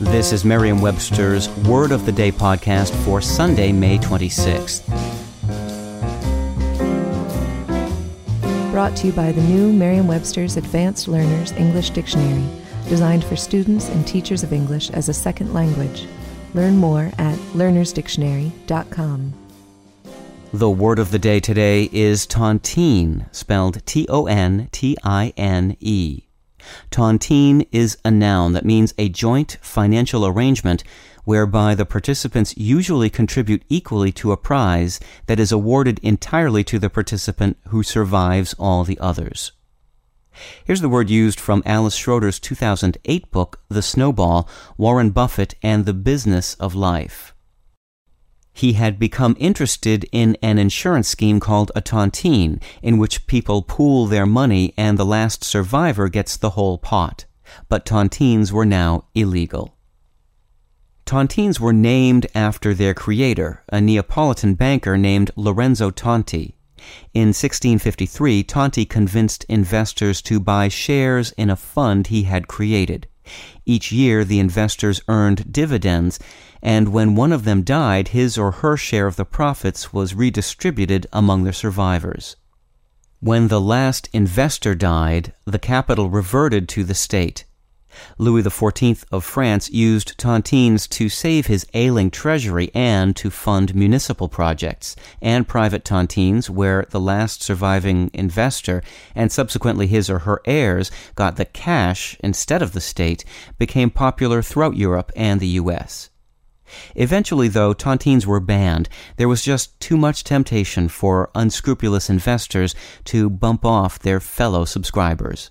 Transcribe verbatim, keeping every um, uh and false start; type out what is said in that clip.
This is Merriam-Webster's Word of the Day podcast for Sunday, May twenty-sixth. Brought to you by the new Merriam-Webster's Advanced Learners English Dictionary, designed for students and teachers of English as a second language. Learn more at learners dictionary dot com. The word of the day today is tontine, spelled T O N T I N E. Tontine is a noun that means a joint financial arrangement whereby the participants usually contribute equally to a prize that is awarded entirely to the participant who survives all the others. Here's the word used from Alice Schroeder's two thousand eight book, The Snowball: Warren Buffett and the Business of Life. He had become interested in an insurance scheme called a tontine, in which people pool their money and the last survivor gets the whole pot. But tontines were now illegal. Tontines were named after their creator, a Neapolitan banker named Lorenzo Tonti. In sixteen fifty-three, Tonti convinced investors to buy shares in a fund he had created. Each year the investors earned dividends, and when one of them died, his or her share of the profits was redistributed among the survivors. When the last investor died, the capital reverted to the state. Louis the fourteenth of France used tontines to save his ailing treasury and to fund municipal projects, and private tontines where the last surviving investor, and subsequently his or her heirs, got the cash instead of the state, became popular throughout Europe and the U S Eventually, though, tontines were banned. There was just too much temptation for unscrupulous investors to bump off their fellow subscribers.